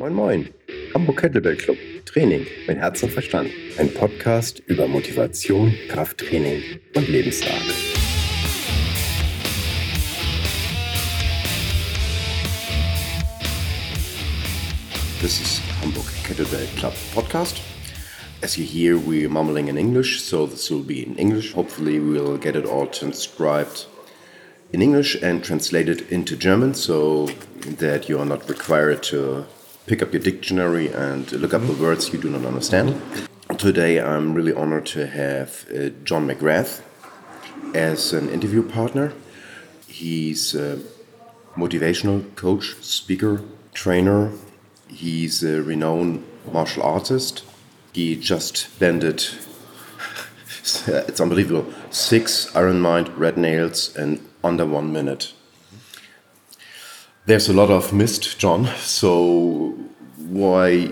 Moin Moin, Hamburg Kettlebell Club, Training mit Herz und Verstand. Ein Podcast über Motivation, Krafttraining und Lebensart. This is Hamburg Kettlebell Club podcast. As you hear, we're mumbling in English, so this will be in English. Hopefully we'll get it all transcribed in English and translated into German, so that you are not required to pick up your dictionary and look up the words you do not understand. Today I'm really honored to have John McGrath as an interview partner. He's a motivational coach, speaker, trainer. He's a renowned martial artist. He just bended, it's unbelievable, 6 Iron-Mind red nails in under 1 minute. There's a lot of mist, John, so why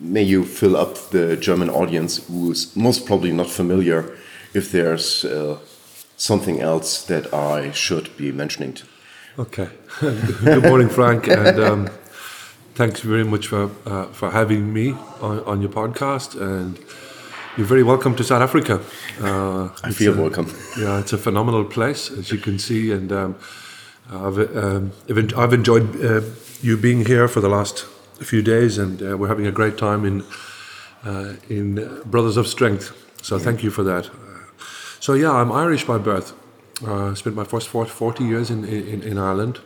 may you fill up the German audience who's most probably not familiar if there's something else that I should be mentioning to. Okay. Good morning, Frank, and thanks very much for having me on your podcast, and you're very welcome to South Africa. I feel welcome. Yeah, it's a phenomenal place, as you can see, and I've enjoyed you being here for the last few days, and we're having a great time in Brothers of Strength. So thank you for that. So yeah, I'm Irish by birth. I spent my first 40 years in Ireland,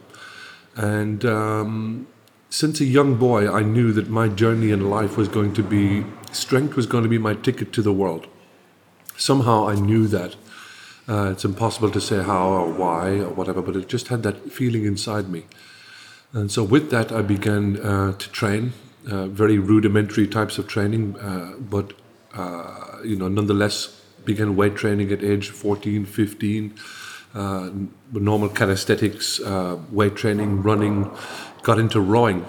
and since a young boy, I knew that my journey in life was going to be, strength was going to be my ticket to the world. Somehow I knew that. It's impossible to say how or why or whatever, but it just had that feeling inside me. And so with that, I began to train, very rudimentary types of training, but nonetheless began weight training at age 14, 15, normal kinesthetics, weight training, running, got into rowing.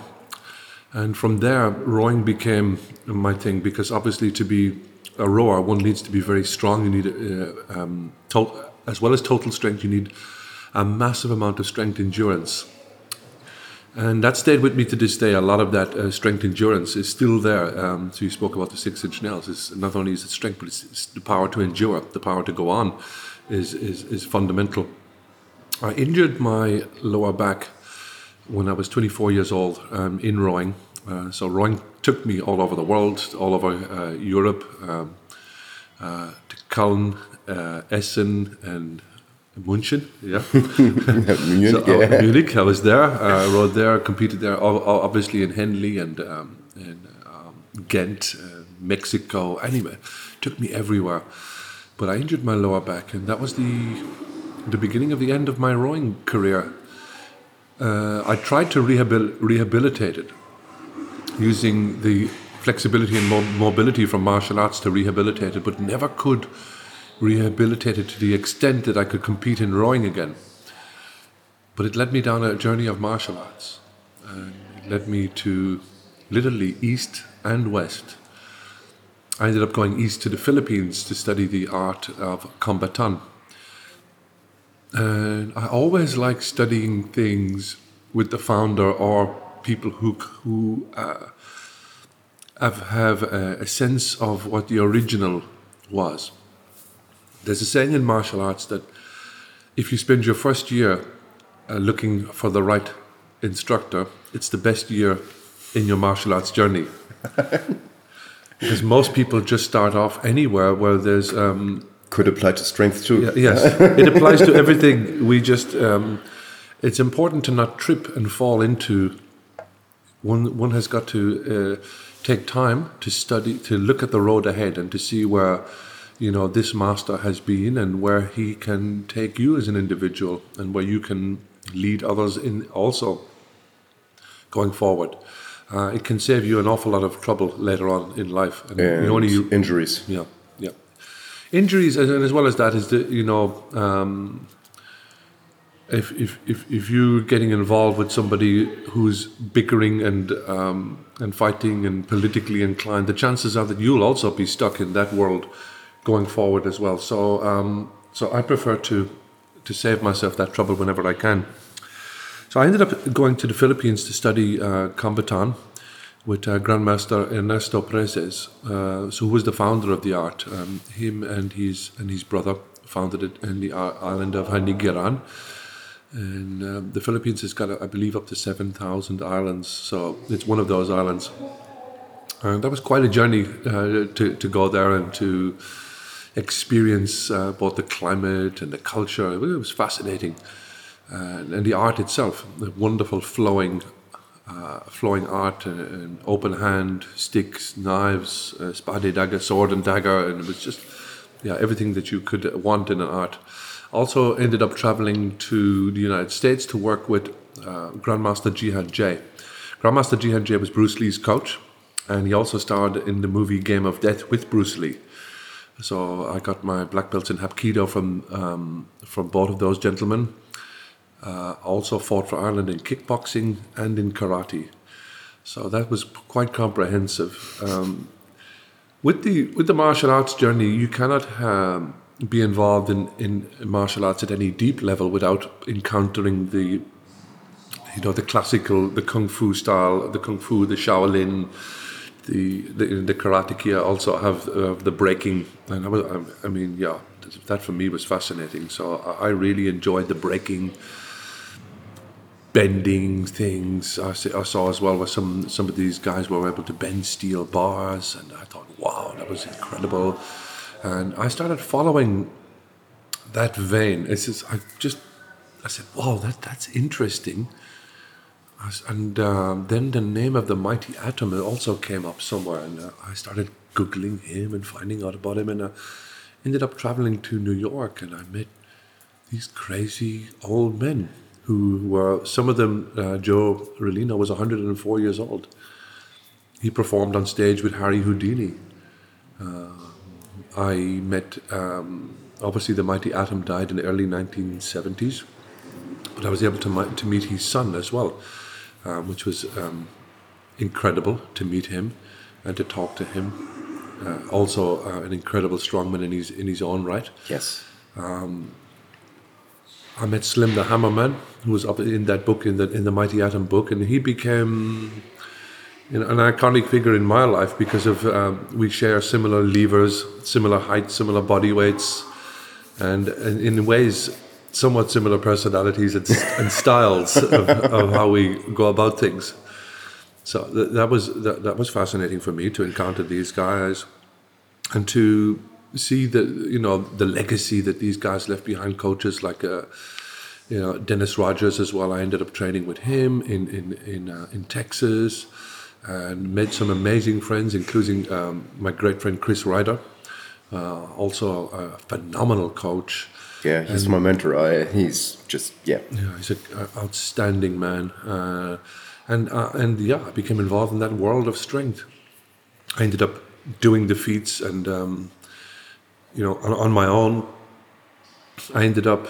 And from there, rowing became my thing, because obviously to be a rower, one needs to be very strong. You need, as well as total strength, you need a massive amount of strength endurance. And that stayed with me to this day. A lot of that strength endurance is still there. So you spoke about the 6-inch nails. It's not only is it strength, but it's the power to endure, the power to go on is fundamental. I injured my lower back when I was 24 years old in rowing. So rowing took me all over the world, all over Europe, to Köln, Essen and München. Yeah, Munich. I was there, rowed there, competed there, obviously in Henley and Ghent, Mexico, anyway. Took me everywhere. But I injured my lower back, and that was the beginning of the end of my rowing career. I tried to rehabilitate it, using the flexibility and mobility from martial arts to rehabilitate it, but never could rehabilitate it to the extent that I could compete in rowing again. But it led me down a journey of martial arts. It led me to literally east and west. I ended up going east to the Philippines to study the art of Kambatan. And I always like studying things with the founder or people who have a sense of what the original was. There's a saying in martial arts that if you spend your first year looking for the right instructor, it's the best year in your martial arts journey. Because most people just start off anywhere where there's... Could apply to strength too. Yes, it applies to everything. We just... it's important to not trip and fall into... One has got to take time to study, to look at the road ahead and to see where, this master has been and where he can take you as an individual and where you can lead others in also going forward. It can save you an awful lot of trouble later on in life. And injuries. Yeah, yeah. Injuries, and as well as that is If you're getting involved with somebody who's bickering and fighting and politically inclined, the chances are that you'll also be stuck in that world going forward as well. So I prefer to save myself that trouble whenever I can. So I ended up going to the Philippines to study Kambatan, with Grandmaster Ernesto Presas, so who was the founder of the art. Him and his brother founded it in the island of Hinigaran. And the Philippines has got, I believe, up to 7,000 islands. So it's one of those islands. That was quite a journey to go there and to experience both the climate and the culture. It was fascinating. And the art itself, the wonderful flowing art and open hand, sticks, knives, spade dagger, sword and dagger. And it was just, yeah, everything that you could want in an art. Also ended up traveling to the United States to work with Grandmaster Ji Han Jae. Grandmaster Ji Han Jae was Bruce Lee's coach, and he also starred in the movie Game of Death with Bruce Lee. So I got my black belts in Hapkido from both of those gentlemen. Also fought for Ireland in kickboxing and in karate. So that was quite comprehensive. With the martial arts journey, you cannot be involved in martial arts at any deep level without encountering the classical, the kung fu style, the kung fu, the Shaolin, the karate kia also have the breaking. And that for me was fascinating. So I really enjoyed the breaking, bending things. I saw as well where some of these guys were able to bend steel bars, and I thought, wow, that was incredible. And I started following that vein. I said, wow, that's interesting. And then the name of the Mighty Atom also came up somewhere. And I started Googling him and finding out about him. And I ended up traveling to New York. And I met these crazy old men who were, some of them, Joe Relino was 104 years old. He performed on stage with Harry Houdini. I met, obviously the Mighty Atom died in the early 1970s, but I was able to meet his son as well, which was incredible to meet him and to talk to him. Also an incredible strongman in his own right. Yes. I met Slim the Hammerman, who was up in that book, in the Mighty Atom book, and he became an iconic figure in my life because of we share similar levers, similar heights, similar body weights, and in ways somewhat similar personalities and styles of how we go about things. So that was fascinating for me to encounter these guys and to see the legacy that these guys left behind. Coaches like Dennis Rogers as well. I ended up training with him in Texas. And made some amazing friends, including my great friend Chris Ryder, also a phenomenal coach. Yeah, he's my mentor. He's he's an outstanding man. I became involved in that world of strength. I ended up doing the feats, and on my own, I ended up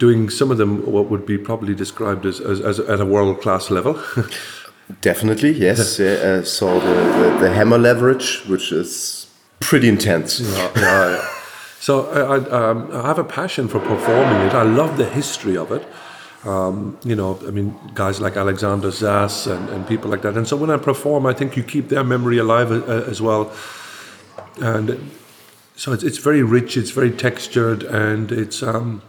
doing some of them what would be probably described as at a world-class level. Definitely, yes. Yeah. Yeah, so the hammer leverage, which is pretty intense. Yeah, yeah. So I have a passion for performing it. I love the history of it. Guys like Alexander Zass and people like that. And so when I perform, I think you keep their memory alive as well. And so it's very rich, it's very textured, and it's a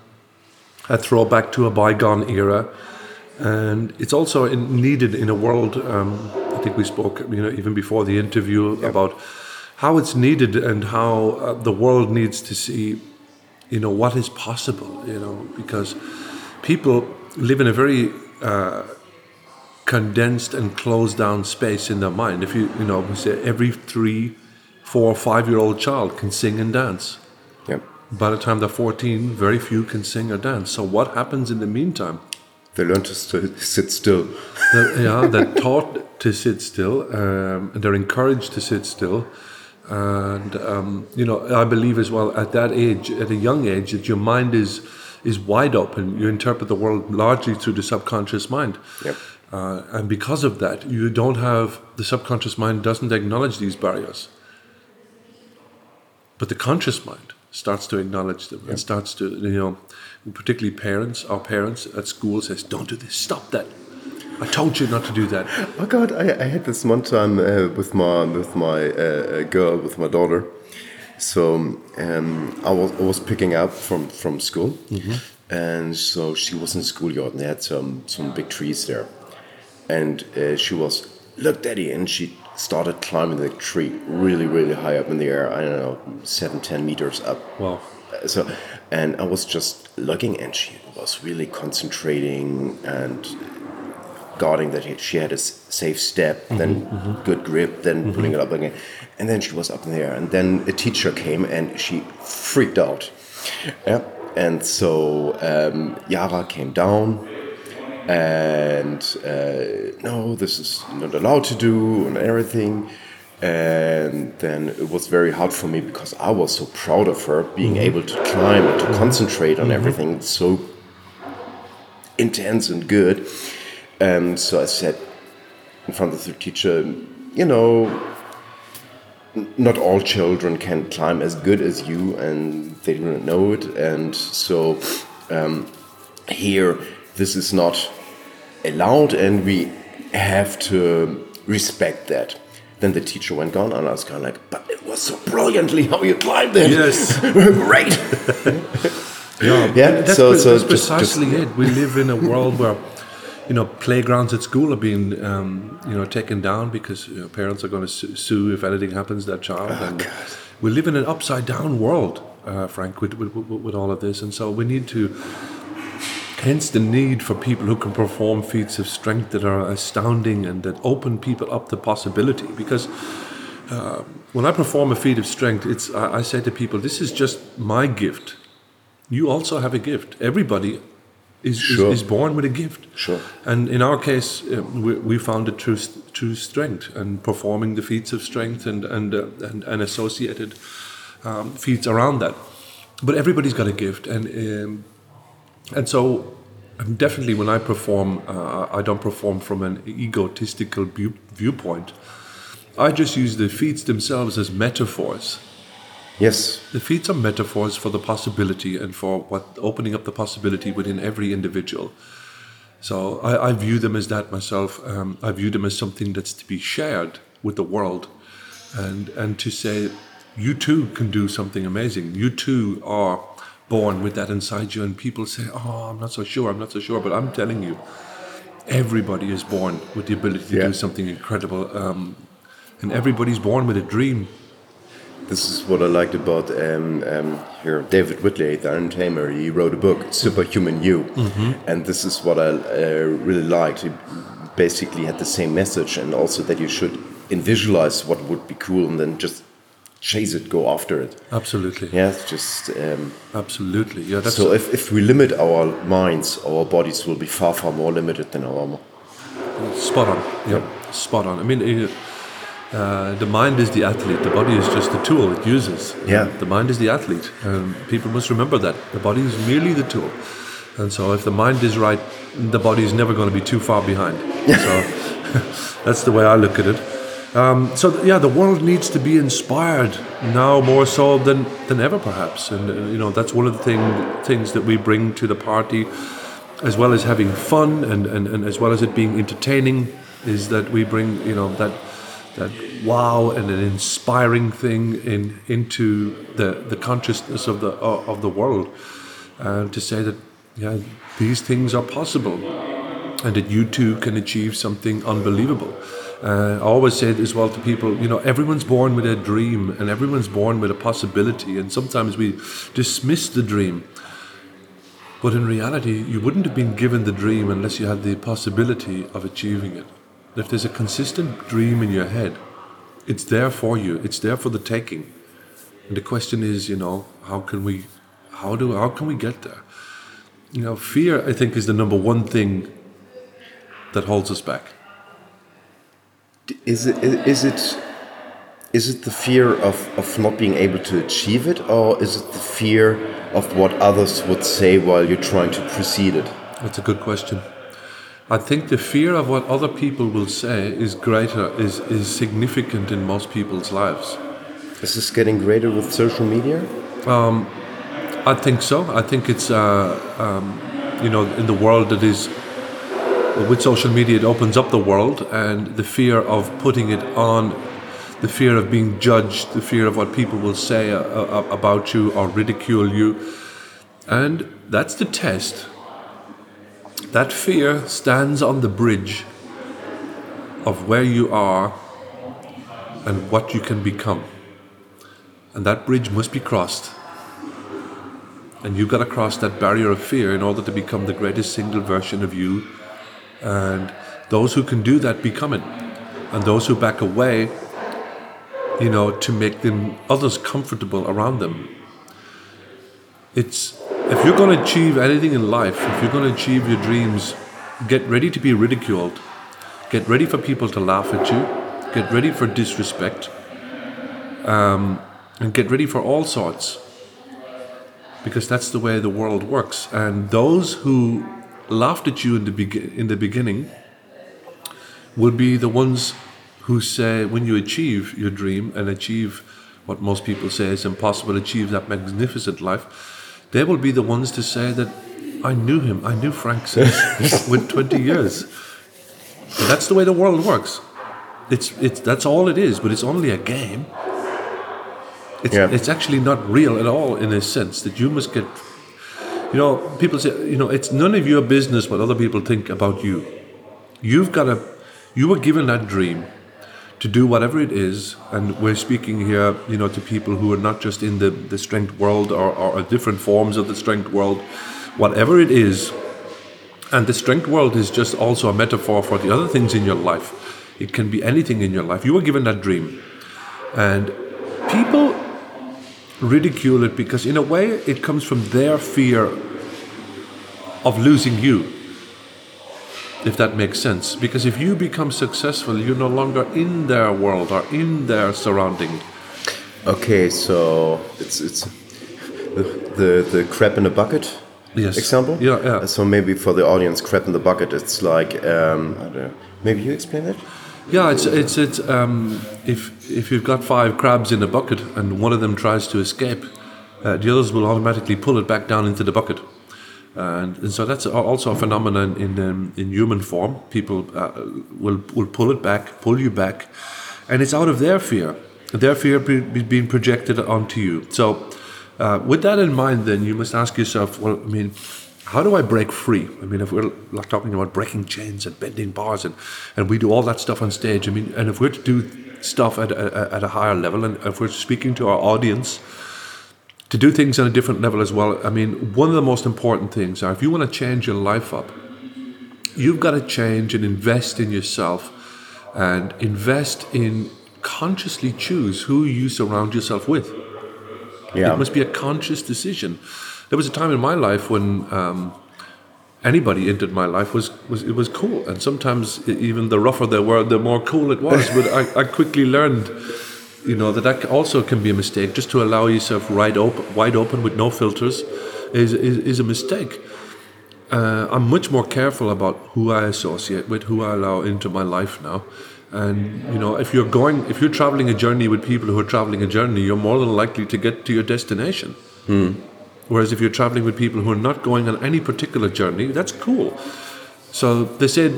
throwback to a bygone era. And it's also needed in a world, I think we spoke, even before the interview, yep, about how it's needed and how the world needs to see, what is possible, because people live in a very condensed and closed down space in their mind. If we say every 3, 4, 5-year-old child can sing and dance. Yep. By the time they're 14, very few can sing or dance. So what happens in the meantime? They learn to sit still. They're taught to sit still, and they're encouraged to sit still. And, I believe as well at that age, at a young age, that your mind is wide open. You interpret the world largely through the subconscious mind. Yep. And because of that, the subconscious mind doesn't acknowledge these barriers. But the conscious mind starts to acknowledge them, yep, and starts to, particularly our parents at school says, don't do this, stop that. I told you not to do that. Oh God, I had this one time with my girl, with my daughter. So I was picking up from school, mm-hmm. and so she was in the schoolyard, and they had some big trees there. And she was, look, Daddy, and she started climbing the tree really, really high up in the air. I don't know, 7-10 meters up. Wow. So, and I was just looking, and she was really concentrating and guarding that she had a safe step, mm-hmm, then mm-hmm. good grip, then mm-hmm. pulling it up again. And then she was up in the air. And then a teacher came, and she freaked out. Yeah. And so Yara came down, and no, this is not allowed to do, and everything. And then it was very hard for me because I was so proud of her being able to climb and to concentrate on everything so intense and good. And so I said in front of the teacher, you know, not all children can climb as good as you, and they don't know it. And so here, this is not allowed, and we have to respect that. Then the teacher went on, and I was kind of like, but it was so brilliantly how you climbed it. Yes. Great. Yeah. Yeah. That's precisely it. We live in a world where, you know, playgrounds at school are being, taken down because parents are going to sue if anything happens to that child. Oh, and God. We live in an upside-down world, Frank, with all of this. And so we need to... Hence the need for people who can perform feats of strength that are astounding and that open people up to possibility. Because when I perform a feat of strength, I say to people, this is just my gift. You also have a gift. Everybody is born with a gift. Sure. And in our case, we found a true strength and performing the feats of strength and associated feats around that. But everybody's got a gift. And so, definitely when I perform, I don't perform from an egotistical viewpoint. I just use the feats themselves as metaphors. Yes. The feats are metaphors for the possibility and for opening up the possibility within every individual. So I view them as that myself. I view them as something that's to be shared with the world and to say, you too can do something amazing. You too are... born with that inside you, and people say, oh, I'm not so sure, but I'm telling you, everybody is born with the ability to do something incredible, and everybody's born with a dream. This is what I liked about David Whitley, the Iron Tamer. He wrote a book, Superhuman You, mm-hmm. and this is what I really liked. He basically had the same message, and also that you should visualize what would be cool, and then just chase it, go after it. Absolutely. Yeah, just... absolutely. Yeah. That's so if we limit our minds, our bodies will be far, far more limited than our... Spot on. Yeah, yeah. Spot on. I mean, the mind is the athlete. The body is just the tool it uses. Yeah. The mind is the athlete. People must remember that. The body is merely the tool. And so if the mind is right, the body is never going to be too far behind. So that's the way I look at it. The world needs to be inspired now more so than ever, perhaps. And, that's one of the things that we bring to the party, as well as having fun and as well as it being entertaining, is that we bring, that wow and an inspiring thing into the consciousness of the world. To say that, these things are possible and that you too can achieve something unbelievable. I always say as well to people, everyone's born with a dream and everyone's born with a possibility, and sometimes we dismiss the dream. But in reality, you wouldn't have been given the dream unless you had the possibility of achieving it. If there's a consistent dream in your head, it's there for you, it's there for the taking. And the question is, how can we get there? Fear, I think, is the number one thing that holds us back. Is it the fear of not being able to achieve it, or is it the fear of what others would say while you're trying to proceed it? That's a good question. I think the fear of what other people will say is greater, is significant in most people's lives. Is this getting greater with social media? I think so. I think it's in the world that is with social media, it opens up the world, and the fear of putting it on, the fear of being judged, the fear of what people will say about you or ridicule you. And that's the test. That fear stands on the bridge of where you are and what you can become. And that bridge must be crossed. And you've got to cross that barrier of fear in order to become the greatest single version of you. And those who can do that become it. And those who back away, you know, to make them others comfortable around them. It's, if you're going to achieve anything in life, if you're going to achieve your dreams, get ready to be ridiculed. Get ready for people to laugh at you. Get ready for disrespect. And get ready for all sorts. Because that's the way the world works. And those who laughed at you in the beginning will be the ones who say, when you achieve your dream and achieve what most people say is impossible, achieve that magnificent life, they will be the ones to say that, I knew him, I knew Frank Sass with 20 years. And that's the way the world works. It's that's all it is, but it's only a game. It's actually not real at all, in a sense that you must get, you know, people say, you know, it's none of your business what other people think about you. You were given that dream to do whatever it is, and we're speaking here, you know, to people who are not just in the strength world or different forms of the strength world, whatever it is. And the strength world is just also a metaphor for the other things in your life. It can be anything in your life. You were given that dream, and people ridicule it because, in a way, it comes from their fear of losing you, if that makes sense. Because if you become successful, you're no longer in their world or in their surrounding. Okay, so it's the crab in a bucket, yes, example. Yeah, yeah. So maybe for the audience, crab in the bucket, it's like I don't know. Maybe you explain it. Yeah, it's if you've got 5 crabs in a bucket and one of them tries to escape, the others will automatically pull it back down into the bucket, and so that's also a phenomenon in human form. People will pull you back, and it's out of their fear being projected onto you. So, with that in mind, then you must ask yourself, well, I mean, how do I break free? I mean, if we're like talking about breaking chains and bending bars and we do all that stuff on stage, I mean, and if we're to do stuff at a higher level, and if we're speaking to our audience, to do things on a different level as well, I mean, one of the most important things are, if you want to change your life up, you've got to change and invest in yourself and invest in consciously choose who you surround yourself with. Yeah. It must be a conscious decision. There was a time in my life when anybody entered my life was cool, and sometimes even the rougher they were, the more cool it was. But I quickly learned, you know, that also can be a mistake. Just to allow yourself wide open with no filters is a mistake. I'm much more careful about who I associate with, who I allow into my life now. And, you know, if you're traveling a journey with people who are traveling a journey, you're more than likely to get to your destination. Mm. Whereas if you're traveling with people who are not going on any particular journey, that's cool. So they said,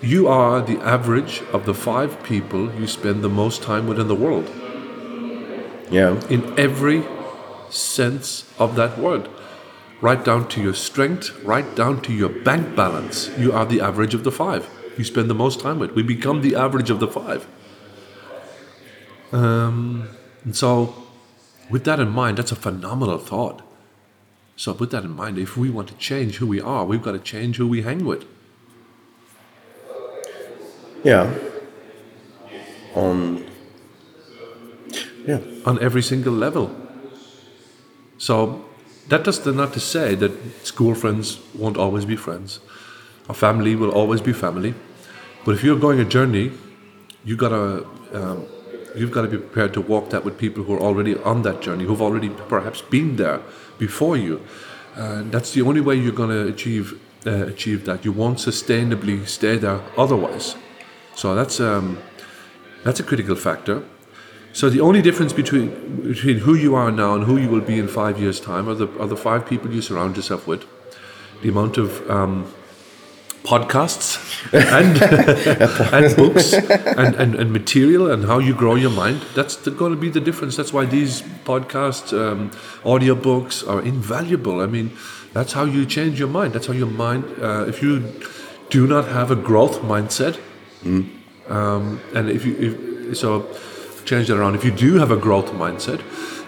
you are the average of the 5 people you spend the most time with in the world. Yeah. In every sense of that word. Right down to your strength, right down to your bank balance, you are the average of the 5 you spend the most time with. We become the average of the 5. And so, with that in mind, that's a phenomenal thought. So with that in mind, if we want to change who we are, we've got to change who we hang with. Yeah. On every single level. So that does not to say that school friends won't always be friends. Our family will always be family. But if you're going a journey, you've got to be prepared to walk that with people who are already on that journey, who've already perhaps been there before you. That's the only way you're going to achieve that. You won't sustainably stay there otherwise. So that's a critical factor. So the only difference between who you are now and who you will be in 5 years' time are the 5 people you surround yourself with, the amount of podcasts and and books and material and how you grow your mind. That's going to be the difference. That's why these podcasts, audiobooks are invaluable. I mean, that's how you change your mind. That's how your mind, if you do not have a growth mindset, and so change that around. If you do have a growth mindset,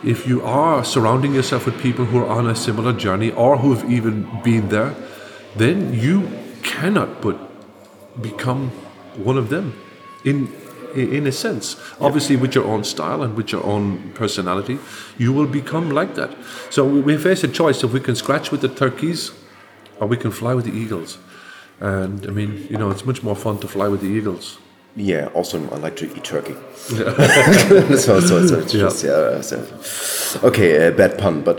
if you are surrounding yourself with people who are on a similar journey or who have even been there, then you cannot become one of them in a sense. Obviously, with your own style and with your own personality, you will become like that. So we face a choice: if we can scratch with the turkeys, or we can fly with the eagles. And I mean, you know, it's much more fun to fly with the eagles. Yeah, also I like to eat turkey. Yeah. Okay, bad pun, but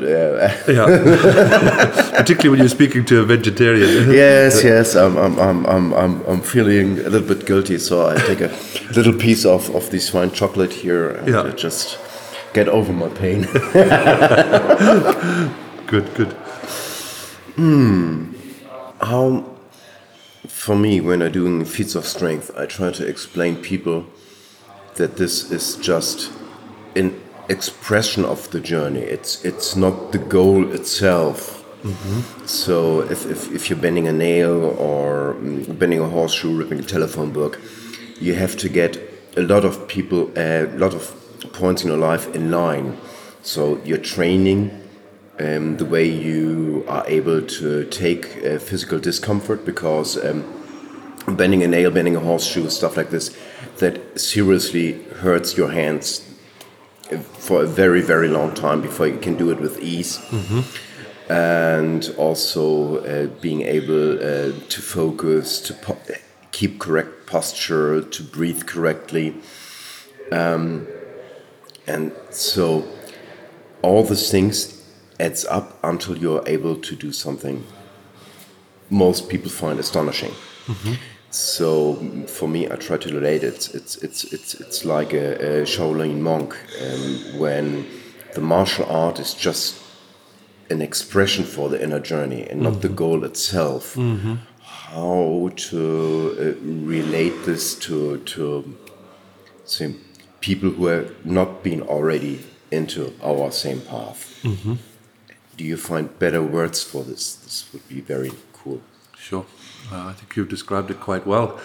particularly when you're speaking to a vegetarian. Yes, I'm feeling a little bit guilty, so I take a little piece of this fine chocolate here and just get over my pain. Good. For me, when I'm doing feats of strength, I try to explain people that this is just an expression of the journey. It's not the goal itself. Mm-hmm. So if you're bending a nail or bending a horseshoe, ripping a telephone book, you have to get a lot of people, a lot of points in your life in line. So you're training. The way you are able to take physical discomfort, because bending a nail, bending a horseshoe, stuff like this, that seriously hurts your hands for a very, very long time before you can do it with ease. Mm-hmm. And also being able to focus, to keep correct posture, to breathe correctly. And so all these things adds up until you're able to do something most people find astonishing. Mm-hmm. So for me, I try to relate it. It's like a Shaolin monk, when the martial art is just an expression for the inner journey and not the goal itself. Mm-hmm. How to relate this to say, people who have not been already into our same path. Mm-hmm. Do you find better words for this? This would be very cool. Sure. I think you've described it quite well.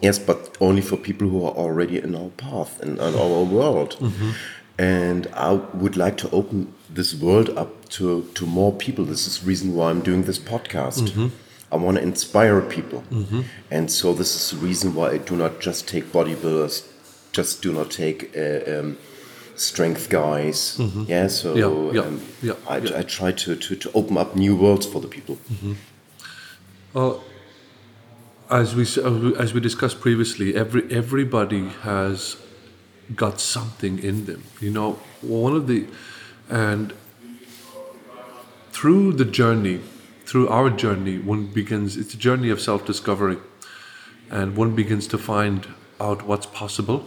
Yes, but only for people who are already in our path and in our world. Mm-hmm. And I would like to open this world up to more people. This is the reason why I'm doing this podcast. Mm-hmm. I want to inspire people. Mm-hmm. And so this is the reason why I do not just take bodybuilders, just do not take... strength guys. Mm-hmm. I try to open up new worlds for the people. Mm-hmm. Well, as we discussed previously, everybody has got something in them, you know. And through our journey, one begins, it's a journey of self-discovery, and one begins to find out what's possible.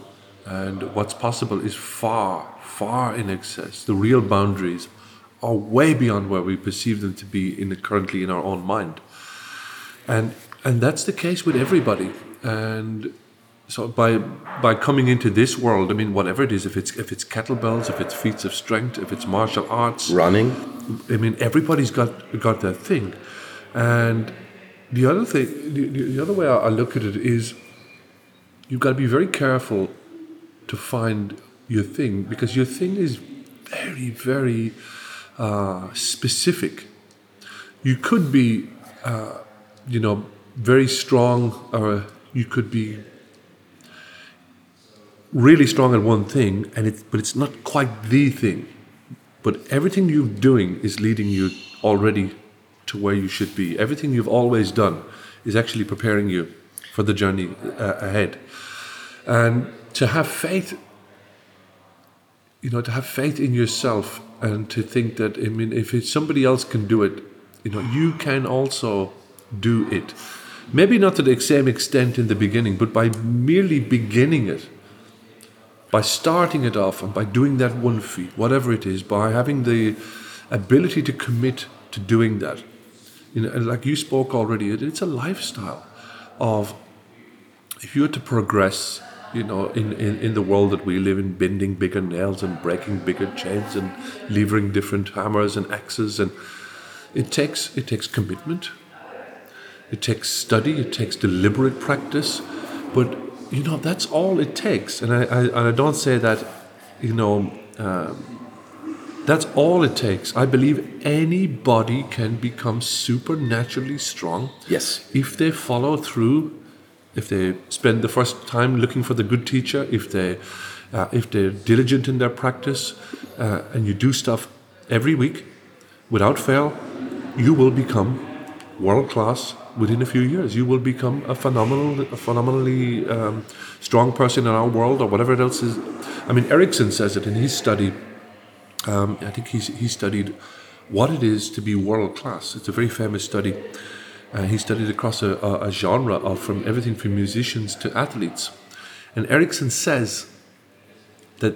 And what's possible is far, far in excess. The real boundaries are way beyond where we perceive them to be currently in our own mind. And that's the case with everybody. And so by coming into this world, I mean, whatever it is, if it's kettlebells, if it's feats of strength, if it's martial arts, running, I mean, everybody's got their thing. And the other way I look at it is, you've got to be very careful to find your thing, because your thing is very, very specific. You could be, very strong, or you could be really strong at one thing, but it's not quite the thing. But everything you're doing is leading you already to where you should be. Everything you've always done is actually preparing you for the journey ahead. And to have faith, in yourself, and to think that, I mean, if somebody else can do it, you can also do it. Maybe not to the same extent in the beginning, but by merely beginning it, by starting it off, and by doing that one feat, whatever it is, by having the ability to commit to doing that, You know, and like you spoke already, it's a lifestyle of, if you were to progress, you know, in the world that we live in, bending bigger nails and breaking bigger chains and levering different hammers and axes, and it takes commitment, it takes study, it takes deliberate practice, but you know that's all it takes. And I don't say that, you know, that's all it takes. I believe anybody can become supernaturally strong. Yes. If they follow through, if they spend the first time looking for the good teacher, if they're diligent in their practice, and you do stuff every week without fail, you will become world class within a few years. You will become a phenomenally strong person in our world, or whatever it else is. I mean, Ericsson says it in his study. I think he studied what it is to be world class. It's a very famous study. He studied across a genre of everything from musicians to athletes. And Ericsson says that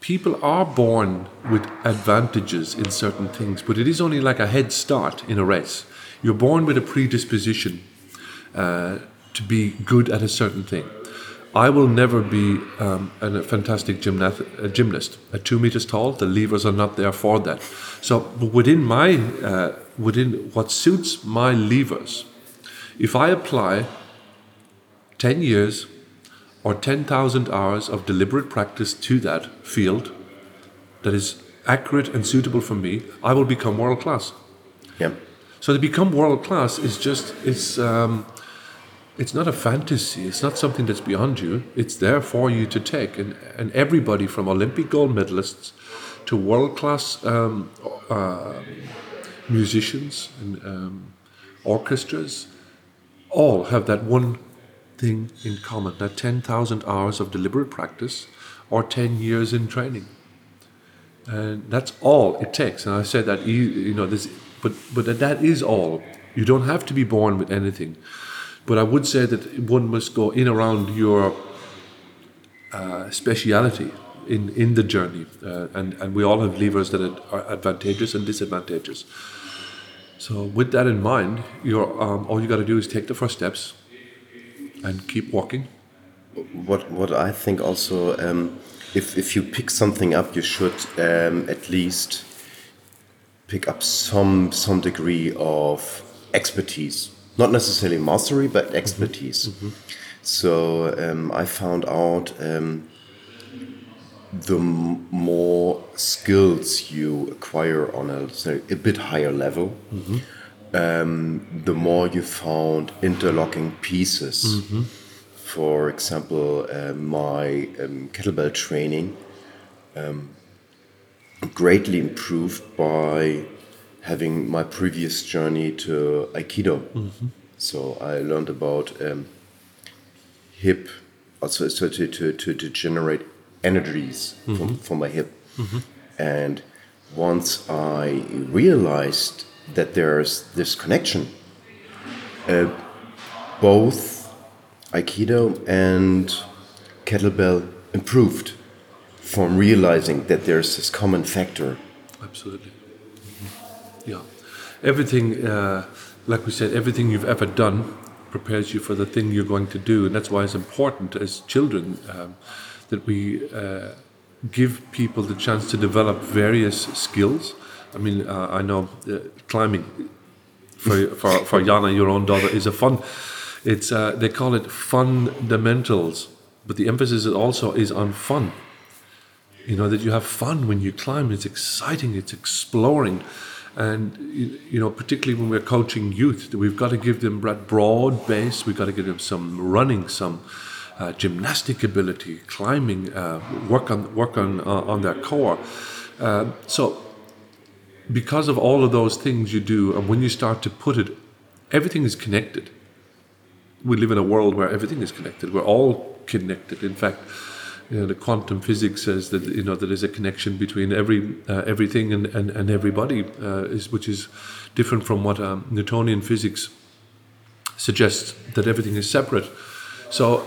people are born with advantages in certain things, but it is only like a head start in a race. You're born with a predisposition to be good at a certain thing. I will never be a fantastic gymnast. At 2 meters tall, the levers are not there for that. So within what suits my levers, if I apply 10 years or 10,000 hours of deliberate practice to that field that is accurate and suitable for me, I will become world class. Yeah. So to become world class is just, it's not a fantasy. It's not something that's beyond you. It's there for you to take. And everybody from Olympic gold medalists to world-class musicians and orchestras all have that one thing in common, that 10,000 hours of deliberate practice or 10 years in training. And that's all it takes. And I said that, you know, this, but that is all. You don't have to be born with anything. But I would say that one must go in around your speciality in the journey. And we all have levers that are advantageous and disadvantageous. So with that in mind, all you got to do is take the first steps and keep walking. What I think also, if you pick something up, you should at least pick up some degree of expertise. Not necessarily mastery, but expertise. Mm-hmm. So I found out the more skills you acquire on a bit higher level, mm-hmm. The more you found interlocking pieces. Mm-hmm. For example, my kettlebell training greatly improved by having my previous journey to Aikido. Mm-hmm. So I learned about hip, also to generate energies mm-hmm. from my hip. Mm-hmm. And once I realized that there's this connection, both Aikido and kettlebell improved from realizing that there's this common factor. Absolutely. Yeah, everything, like we said, everything you've ever done prepares you for the thing you're going to do, and that's why it's important as children that we give people the chance to develop various skills. I mean, I know climbing for Jana, your own daughter, is a fun. It's they call it fundamentals, but the emphasis also is on fun. You know, that you have fun when you climb. It's exciting. It's exploring. And, you know, particularly when we're coaching youth, we've got to give them that broad base. We've got to give them some running, some gymnastic ability, climbing, work on their core. So because of all of those things you do, and when you start to put it, everything is connected. We live in a world where everything is connected. We're all connected. In fact, you know, the quantum physics says that, you know, there is a connection between everything and everybody, which is different from what Newtonian physics suggests, that everything is separate. So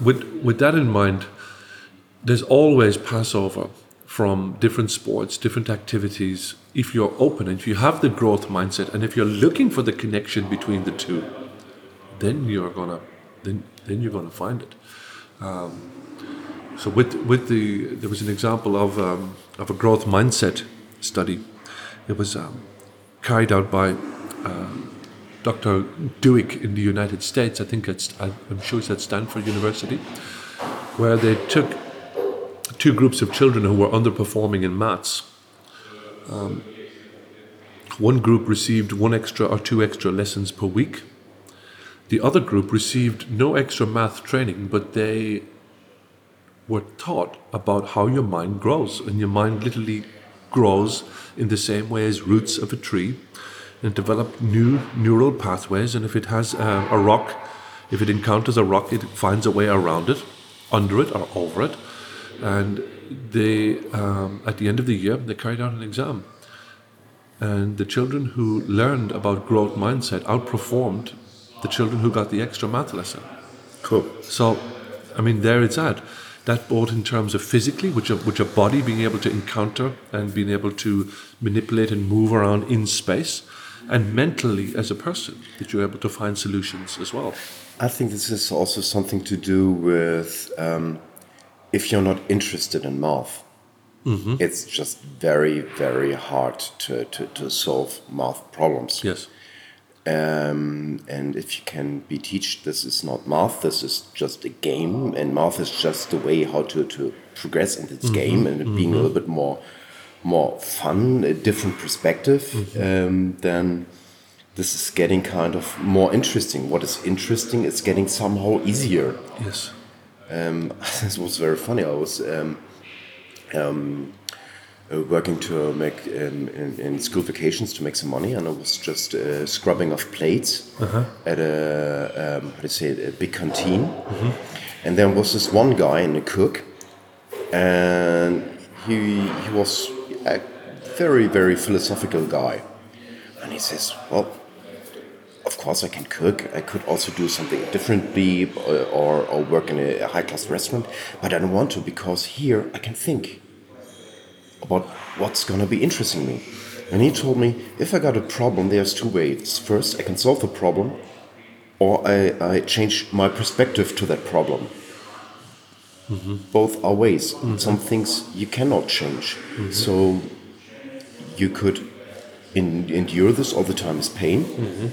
with that in mind, there's always Passover from different sports, different activities, if you're open and if you have the growth mindset and if you're looking for the connection between the two, then you're gonna find it. So there was an example of a growth mindset study. It was carried out by Dr. Duick in the United States. I'm sure it's at Stanford University, where they took two groups of children who were underperforming in maths. One group received one extra or two extra lessons per week. The other group received no extra math training, but they were taught about how your mind grows, and your mind literally grows in the same way as roots of a tree, and develop new neural pathways. And if it has a rock, if it encounters a rock, it finds a way around it, under it or over it. And they, at the end of the year, they carried out an exam. And the children who learned about growth mindset outperformed the children who got the extra math lesson. Cool. So, I mean, there it's at. That both in terms of physically, which a body being able to encounter and being able to manipulate and move around in space, and mentally as a person, that you're able to find solutions as well. I think this is also something to do with... if you're not interested in math, mm-hmm. It's just very, very hard to solve math problems. Yes. And if you can be taught this is not math, this is just a game, and math is just the way how to progress in this mm-hmm. game, and it being mm-hmm. a little bit more fun, a different perspective, mm-hmm. Then this is getting kind of more interesting. What is interesting is getting somehow easier. Yes. This was very funny. I was working to make in school vacations to make some money, and I was just scrubbing off plates uh-huh. at a big canteen. Mm-hmm. And there was this one guy and a cook, and he was a very, very philosophical guy, and he says, well, of course I can cook. I could also do something differently or work in a high-class restaurant, but I don't want to, because here I can think about what's going to be interesting me. And he told me, if I got a problem, there's two ways. First, I can solve the problem, or I change my perspective to that problem. Mm-hmm. Both are ways. Mm-hmm. Some things you cannot change. Mm-hmm. So you could endure this all the time as pain, mm-hmm.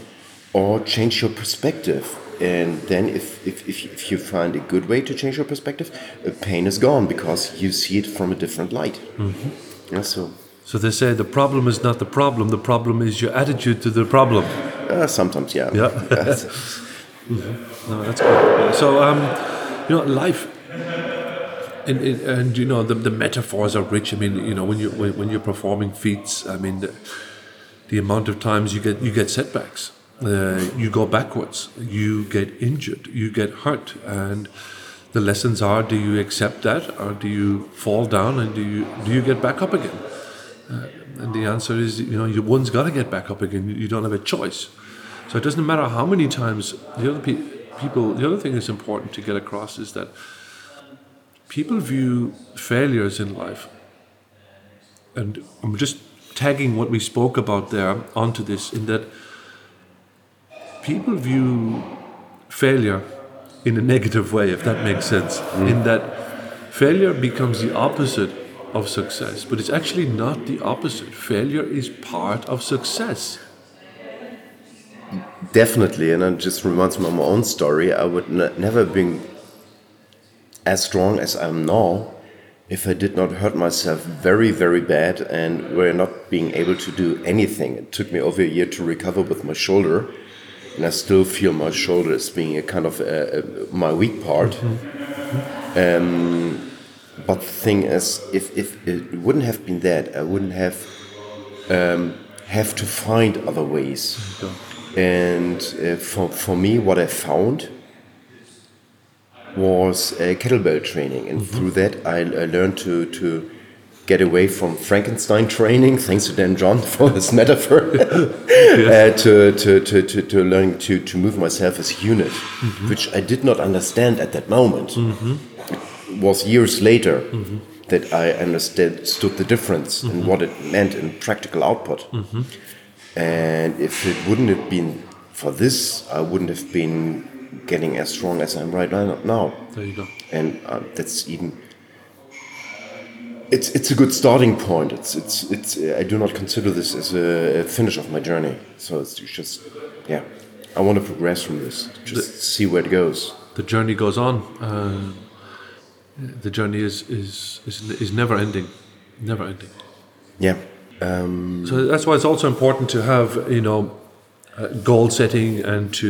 or change your perspective, and then if you find a good way to change your perspective, pain is gone because you see it from a different light. Mm-hmm. Yeah, so they say the problem is not the problem. The problem is your attitude to the problem. Sometimes, yeah. Yeah. mm-hmm. No, that's good. So life, and the metaphors are rich. I mean, when you're performing feats, I mean, the amount of times you get setbacks. You go backwards, you get injured, you get hurt, and the lessons are: do you accept that, or do you fall down and do you get back up again? And the answer is, one's got to get back up again. You don't have a choice. So it doesn't matter how many times. The other thing that's important to get across is that people view failures in life, and I'm just tagging what we spoke about there onto this, in that people view failure in a negative way, if that makes sense, in that failure becomes the opposite of success, but it's actually not the opposite. Failure is part of success. Definitely, and it just reminds me of my own story. I would never have been as strong as I am now if I did not hurt myself very, very bad and were not being able to do anything. It took me over a year to recover with my shoulder. And I still feel my shoulder as being a kind of my weak part. Mm-hmm. But the thing is, if it wouldn't have been that, I wouldn't have to find other ways. Okay. And for me, what I found was kettlebell training, and mm-hmm. through that, I learned to get away from Frankenstein training, thanks to Dan John for this metaphor, to learning to move myself as a unit, mm-hmm. which I did not understand at that moment. Mm-hmm. It was years later, mm-hmm. that I understood the difference and what it meant in practical output. And if it wouldn't have been for this, I wouldn't have been getting as strong as I'm right now. There you go. And that's even... It's a good starting point. It's I do not consider this as a finish of my journey. So it's just, yeah, I want to progress from this. Just see where it goes. The journey goes on. The journey is never ending, never ending. Yeah. So that's why it's also important to have goal setting and to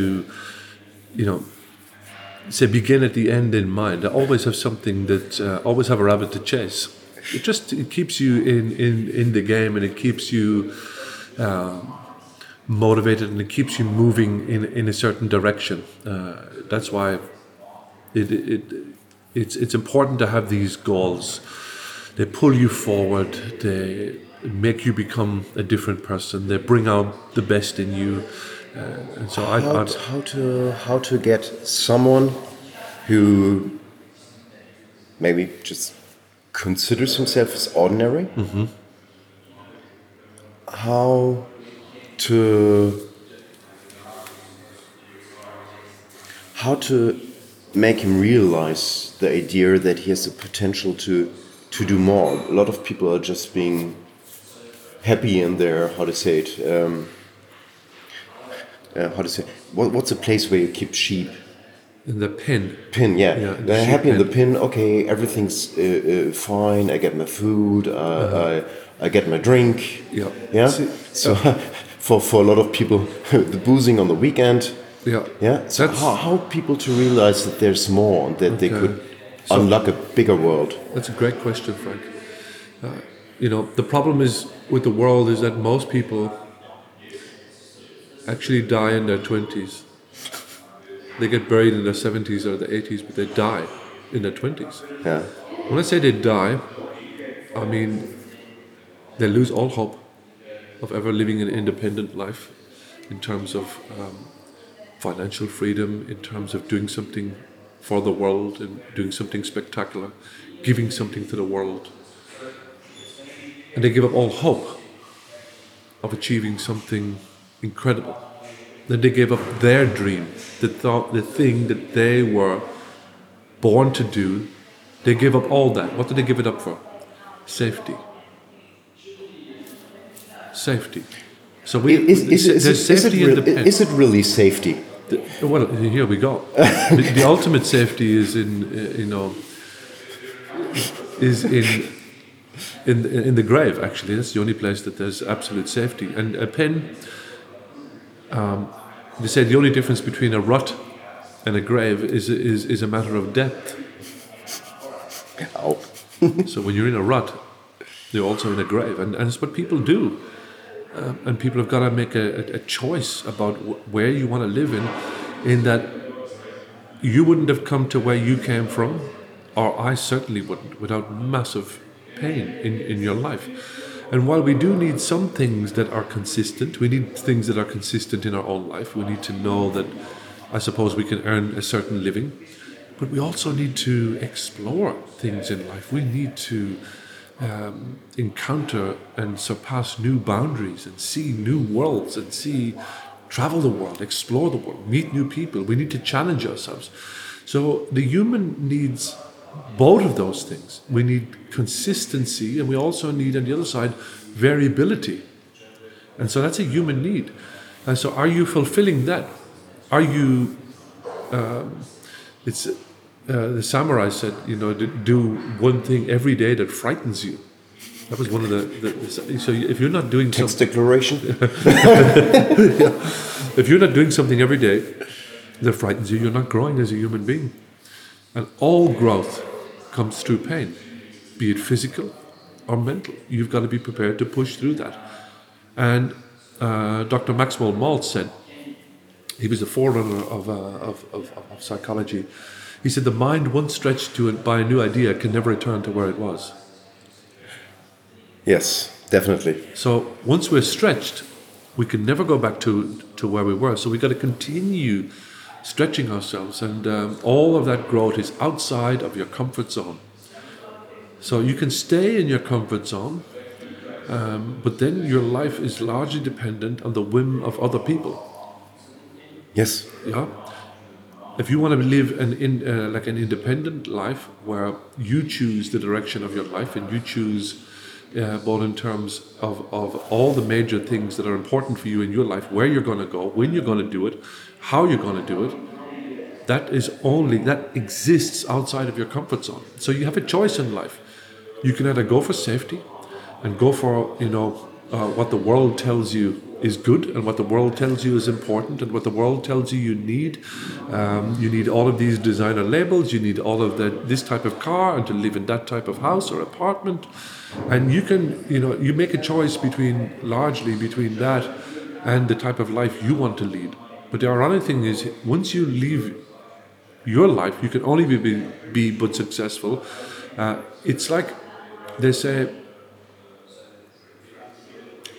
begin at the end in mind. I always have something that always have a rabbit to chase. It keeps you in the game, and it keeps you motivated, and it keeps you moving in a certain direction. That's why it's important to have these goals. They pull you forward. They make you become a different person. They bring out the best in you. And so how to get someone who maybe just considers himself as ordinary. How to make him realize the idea that he has the potential to do more. A lot of people are just being happy in their what's a place where you keep sheep? In the pen. Pin, yeah. They're happy in the pin. Okay, everything's fine. I get my food. I get my drink. Yeah. So for a lot of people, the boozing on the weekend. Yeah. So how people to realize that there's more and that they could unlock a bigger world. That's a great question, Frank. The problem is with the world is that most people actually die in their 20s. They get buried in their 70s or their 80s, but they die in their 20s. Yeah. When I say they die, I mean they lose all hope of ever living an independent life in terms of financial freedom, in terms of doing something for the world and doing something spectacular, giving something to the world. And they give up all hope of achieving something incredible. That they gave up their dream, the thing that they were born to do. They gave up all that. What did they give it up for? Safety. So there's safety in the pen. Is it really safety? Well, here we go. The ultimate safety is in the grave. Actually, that's the only place that there's absolute safety. And a pen. They said the only difference between a rut and a grave is a matter of depth. Ow. So when you're in a rut, you're also in a grave, and it's what people do. And people have got to make a choice about where you want to live in that you wouldn't have come to where you came from, or I certainly wouldn't, without massive pain in your life. And while we do need some things that are consistent, we need things that are consistent in our own life. We need to know that, I suppose, we can earn a certain living. But we also need to explore things in life. We need to encounter and surpass new boundaries and see new worlds and travel the world, explore the world, meet new people. We need to challenge ourselves. So the human needs both of those things. We need consistency, and we also need, on the other side, variability. And so that's a human need. And so are you fulfilling that? Are you, the samurai said, do one thing every day that frightens you. That was one of the so if you're not doing text declaration. If you're not doing something every day that frightens you, you're not growing as a human being. And all growth comes through pain, be it physical or mental. You've got to be prepared to push through that. And Dr. Maxwell Maltz said, he was the forerunner of psychology. He said, the mind once stretched by a new idea can never return to where it was. Yes, definitely. So once we're stretched, we can never go back to where we were. So we've got to continue stretching ourselves, and all of that growth is outside of your comfort zone. So you can stay in your comfort zone, but then your life is largely dependent on the whim of other people. Yes. Yeah. If you want to live an independent life where you choose the direction of your life and you choose both in terms of all the major things that are important for you in your life, where you're going to go, when you're going to do it, how you're going to do it, that exists outside of your comfort zone. So you have a choice in life. You can either go for safety and go for what the world tells you is good and what the world tells you is important and what the world tells you you need. You need all of these designer labels, you need all of this type of car and to live in that type of house or apartment. And you can, you make a choice largely between that and the type of life you want to lead. But the ironic thing is, once you leave your life, you can only be but successful. It's like they say,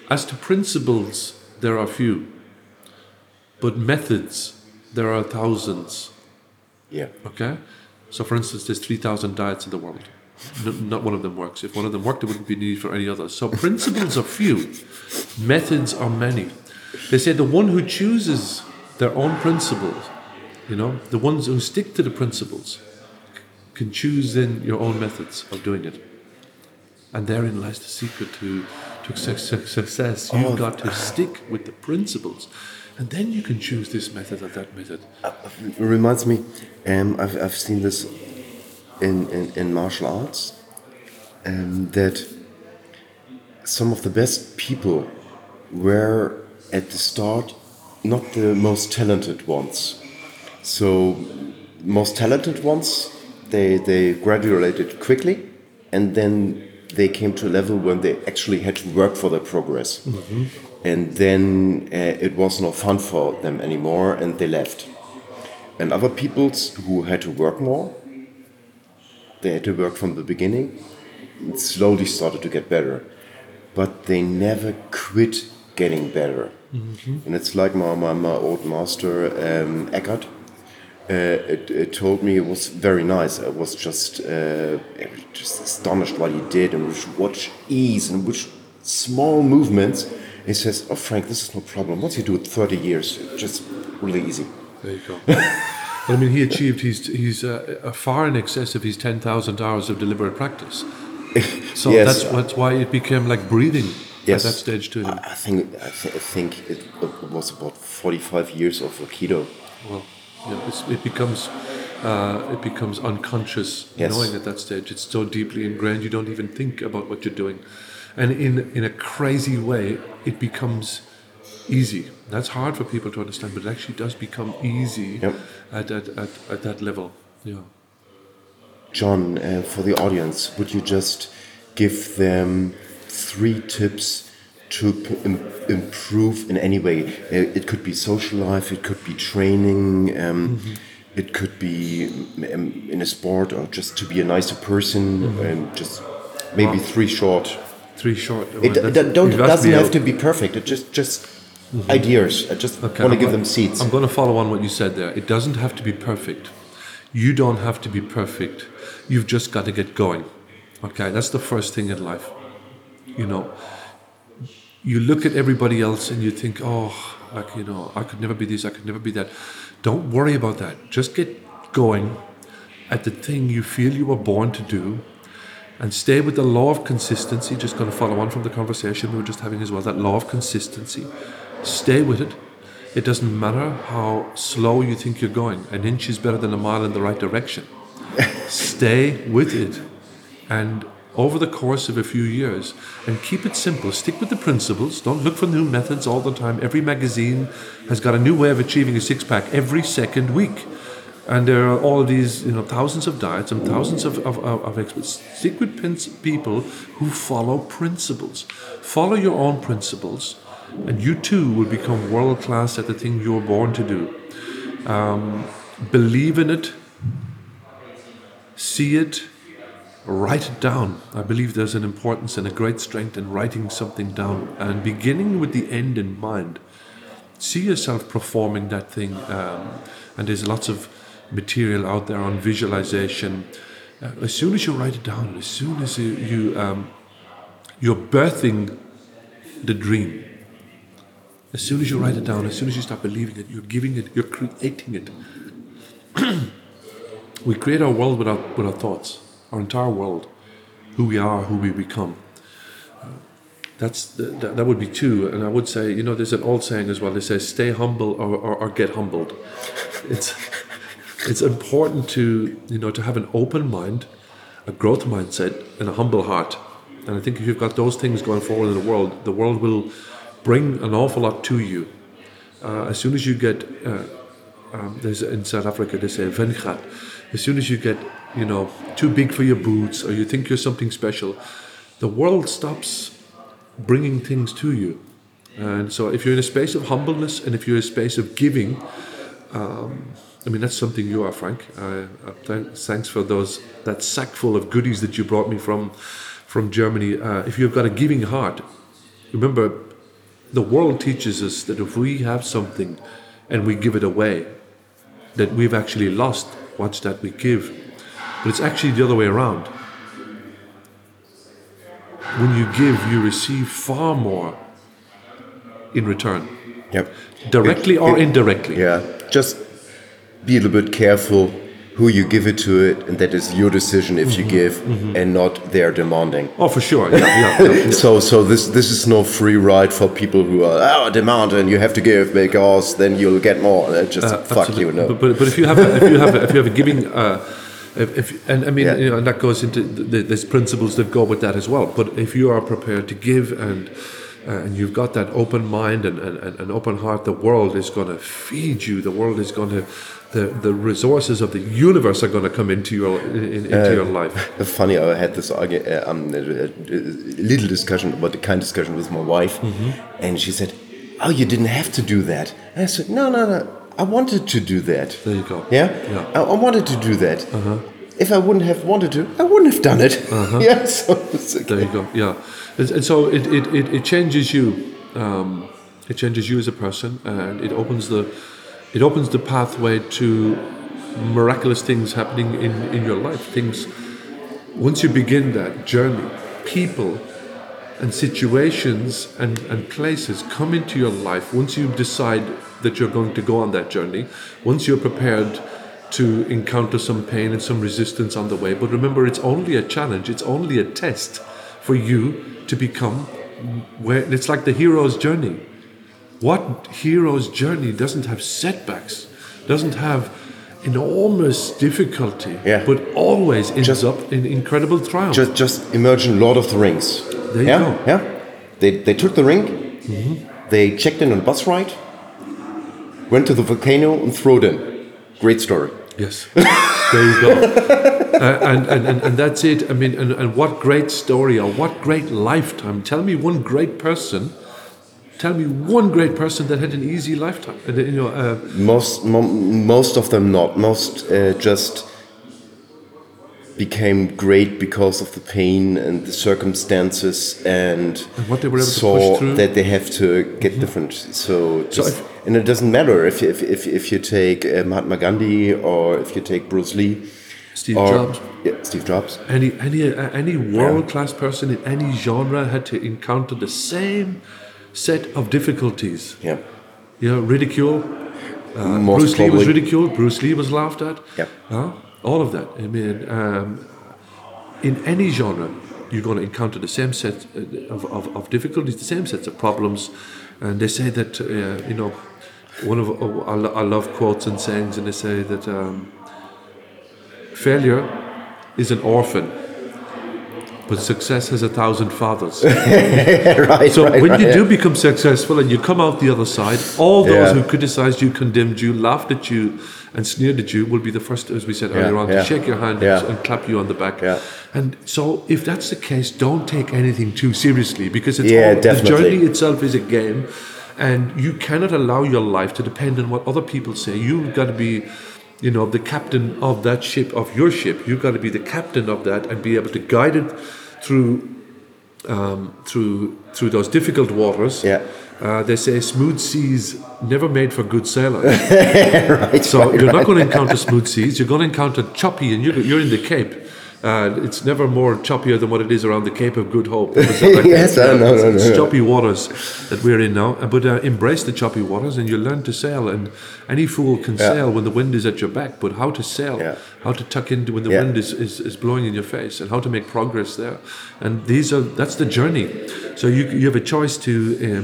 as to principles, there are few, but methods, there are thousands. Yeah. Okay? So, for instance, there's 3,000 diets in the world. Not one of them works. If one of them worked, there wouldn't be need for any other. So, principles are few. Methods are many. They say the one who chooses their own principles, the ones who stick to the principles, can choose then your own methods of doing it. And therein lies the secret to success. You've got to stick with the principles, and then you can choose this method or that method. It reminds me, I've seen this in martial arts, that some of the best people were at the start not the most talented ones. So most talented ones, they graduated quickly, and then they came to a level when they actually had to work for their progress. Mm-hmm. And then it was not fun for them anymore and they left. And other peoples who had to work more, they had to work from the beginning, it slowly started to get better. But they never quit getting better. Mm-hmm. And it's like my old master, Eckhart, it told me it was very nice. I was just astonished what he did and which ease and which small movements. He says, "Oh, Frank, this is no problem. Once you do it 30 years, it's just really easy." There you go. I mean, he achieved. He's far in excess of his 10,000 hours of deliberate practice. So yes. That's why it became like breathing. Yes. At that stage too. I think it was about 45 years of Hapkido. Well. Yeah, it becomes unconscious. Yes. Knowing at that stage it's so deeply ingrained you don't even think about what you're doing, and in a crazy way it becomes easy. That's hard for people to understand, but it actually does become easy. Yep. at that level. Yeah. John, for the audience, would you just give them 3 tips to improve in any way? It could be social life, it could be training, mm-hmm. It could be in a sport, or just to be a nicer person. Mm-hmm. Just maybe three short. It doesn't have to be perfect. It just mm-hmm. ideas. I just want to give them seeds. I'm going to follow on what you said there. It doesn't have to be perfect. You don't have to be perfect. You've just got to get going. Okay, that's the first thing in life. You look at everybody else and you think, I could never be this, I could never be that. Don't worry about that. Just get going at the thing you feel you were born to do, and stay with the law of consistency. Just going to follow on from the conversation we were just having as well, that law of consistency. Stay with it. It doesn't matter how slow you think you're going. An inch is better than a mile in the right direction. Stay with it. And over the course of a few years, and keep it simple. Stick with the principles. Don't look for new methods all the time. Every magazine has got a new way of achieving a six-pack every second week. And there are all these thousands of diets and thousands of experts. Stick with people who follow principles. Follow your own principles, and you too will become world-class at the thing you were born to do. Believe in it. See it. Write it down. I believe there's an importance and a great strength in writing something down and beginning with the end in mind. See yourself performing that thing, and there's lots of material out there on visualization, As soon as you write it down, as soon as you're birthing the dream, as soon as you write it down, as soon as you start believing it, you're giving it, you're creating it. We create our world with our thoughts, our entire world, who we are, who we become. That would be two, and I would say, you know, there's an old saying as well. They say, "Stay humble or get humbled." It's important to, you know, to have an open mind, a growth mindset, and a humble heart. And I think if you've got those things going forward in the world will bring an awful lot to you. As soon as you get, there's in South Africa they say "Venchat." As soon as you get, you know, too big for your boots, or you think you're something special, the world stops bringing things to you. And so if you're in a space of humbleness and if you're in a space of giving, I mean, that's something you are, Frank. Thanks for that sack full of goodies that you brought me from Germany. If you've got a giving heart, remember, the world teaches us that if we have something and we give it away, that we've actually lost what's that we give. But it's actually the other way around. When you give, you receive far more in return. Yep. Directly or indirectly. Yeah. Just be a little bit careful who you give it to, it, and that is your decision if you give and not their demanding. Oh, for sure. Yeah. So this is no free ride for people who are demand and you have to give because then you'll get more. Just fuck absolutely. You. No. But if you have a giving. You know, and that goes into there's principles that go with that as well. But if you are prepared to give and you've got that open mind and an open heart, the world is going to feed you. The world is going to the resources of the universe are going to come into your life. Funny, I had this little discussion about the kind discussion with my wife, and she said, "Oh, you didn't have to do that." And I said, "No." I wanted to do that. There you go. Yeah? I wanted to do that. If I wouldn't have wanted to, I wouldn't have done it. Yeah, so it's okay. There you go. Yeah. And so it changes you. It changes you as a person, and it opens the pathway to miraculous things happening in your life. Things, once you begin that journey, people and situations and places come into your life once you decide that you're going to go on that journey, once you're prepared to encounter some pain and some resistance on the way. But remember, it's only a challenge, it's only a test for you to become where it's like the hero's journey. What hero's journey doesn't have setbacks, doesn't have enormous difficulty, but always ends up in incredible triumph. Just emerge in Lord of the Rings. There you go. Yeah. They took the ring, they checked in on a bus ride, went to the volcano and threw it in. Great story. Yes. There you go. And that's it. I mean, and what great story or what great lifetime. Tell me one great person that had an easy lifetime. You know, most of them not. Most just became great because of the pain and the circumstances and what they were able to push through. That they have to get different. And it doesn't matter if you take Mahatma Gandhi or if you take Bruce Lee, Steve Jobs. Yeah, Steve Jobs. Any world-class person in any genre had to encounter the same set of difficulties. Yeah. You know, ridicule. Bruce Lee was ridiculed. Bruce Lee was laughed at. Yeah. All of that. I mean, in any genre, you're going to encounter the same set of difficulties, the same sets of problems. And they say that, you know, one of I love quotes and sayings, and they say that failure is an orphan, but success has 1,000 fathers. When you do become successful and you come out the other side, all those who criticized you, condemned you, laughed at you, and sneered at you will be the first, as we said earlier on, to shake your hand and clap you on the back. Yeah. And so if that's the case, don't take anything too seriously, because it's the journey itself is a game, and you cannot allow your life to depend on what other people say. You've got to be, you know, the captain of that ship, of your ship. You've got to be the captain of that and be able to guide it through those difficult waters. Yeah. They say smooth seas never made for good sailors. You're not going to encounter smooth seas. You're going to encounter choppy, and you're in the Cape. It's never more choppier than what it is around the Cape of Good Hope. Yes, I know. It's choppy waters that we're in now. But embrace the choppy waters and you learn to sail. And any fool can sail when the wind is at your back. But how to sail, how to tuck into when the wind is blowing in your face, and how to make progress there. And that's the journey. So you have a choice to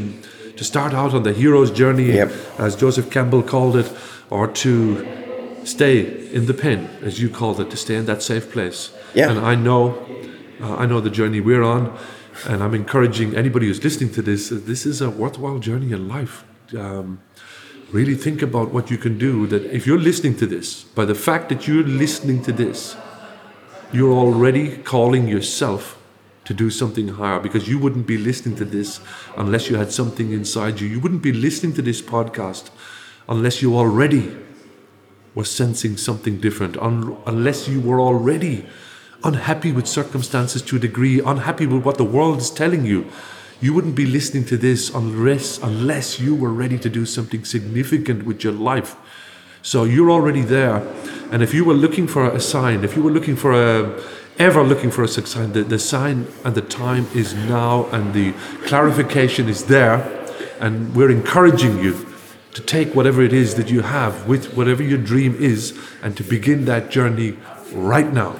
start out on the hero's journey, as Joseph Campbell called it, or to stay in the pen, as you called it, to stay in that safe place. Yeah. And I know the journey we're on, and I'm encouraging anybody who's listening to this, this is a worthwhile journey in life. Really think about what you can do, that if you're listening to this, by the fact that you're listening to this, you're already calling yourself to do something higher, because you wouldn't be listening to this unless you had something inside you. You wouldn't be listening to this podcast unless you already were sensing something different, unless you were already unhappy with circumstances to a degree, unhappy with what the world is telling you. You wouldn't be listening to this unless you were ready to do something significant with your life. So you're already there. And if you were looking for a sign, if you were ever looking for a sign, the sign and the time is now, and the clarification is there. And we're encouraging you to take whatever it is that you have, with whatever your dream is, and to begin that journey right now.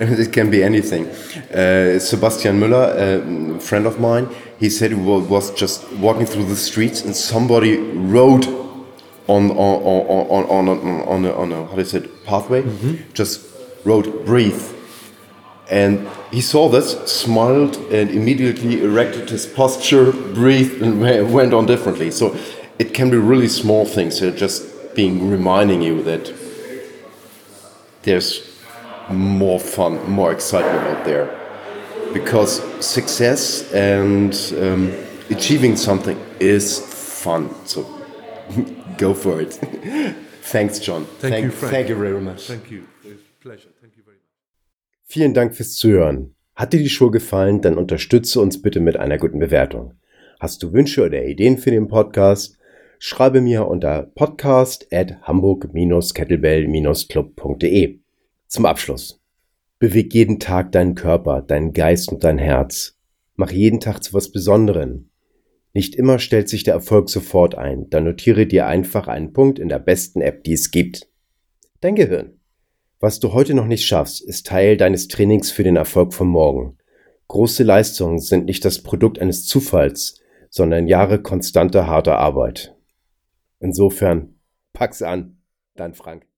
It can be anything. Sebastian Müller, a friend of mine, he said he was just walking through the streets and somebody rode on a pathway, just rode, breathe. And he saw this, smiled, and immediately erected his posture, breathed, and went on differently. So it can be really small things, so just reminding you that there's more fun, more excitement out there. Because success and achieving something is fun. So go for it. Thanks, John. Thank you, Frank. Thank you very much. Thank you. It's a pleasure. Thank you very much. Vielen Dank fürs Zuhören. Hat dir die Show gefallen, dann unterstütze uns bitte mit einer guten Bewertung. Hast du Wünsche oder Ideen für den Podcast? Schreibe mir unter podcast@hamburg-kettlebell-club.de. Zum Abschluss: Beweg jeden Tag deinen Körper, deinen Geist und dein Herz. Mach jeden Tag zu was Besonderem. Nicht immer stellt sich der Erfolg sofort ein. Dann notiere dir einfach einen Punkt in der besten App, die es gibt: dein Gehirn. Was du heute noch nicht schaffst, ist Teil deines Trainings für den Erfolg von morgen. Große Leistungen sind nicht das Produkt eines Zufalls, sondern Jahre konstanter, harter Arbeit. Insofern, pack's an, dein Frank.